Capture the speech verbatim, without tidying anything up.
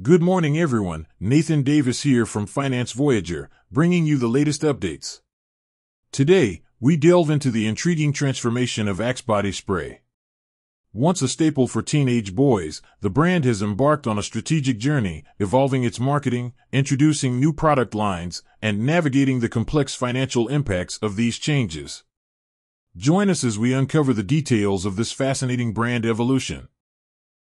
Good morning, everyone. Nathan Davis here from Finance Voyager, bringing you the latest updates. Today, we delve into the intriguing transformation of Axe Body Spray. Once a staple for teenage boys, the brand has embarked on a strategic journey, evolving its marketing, introducing new product lines, and navigating the complex financial impacts of these changes. Join us as we uncover the details of this fascinating brand evolution.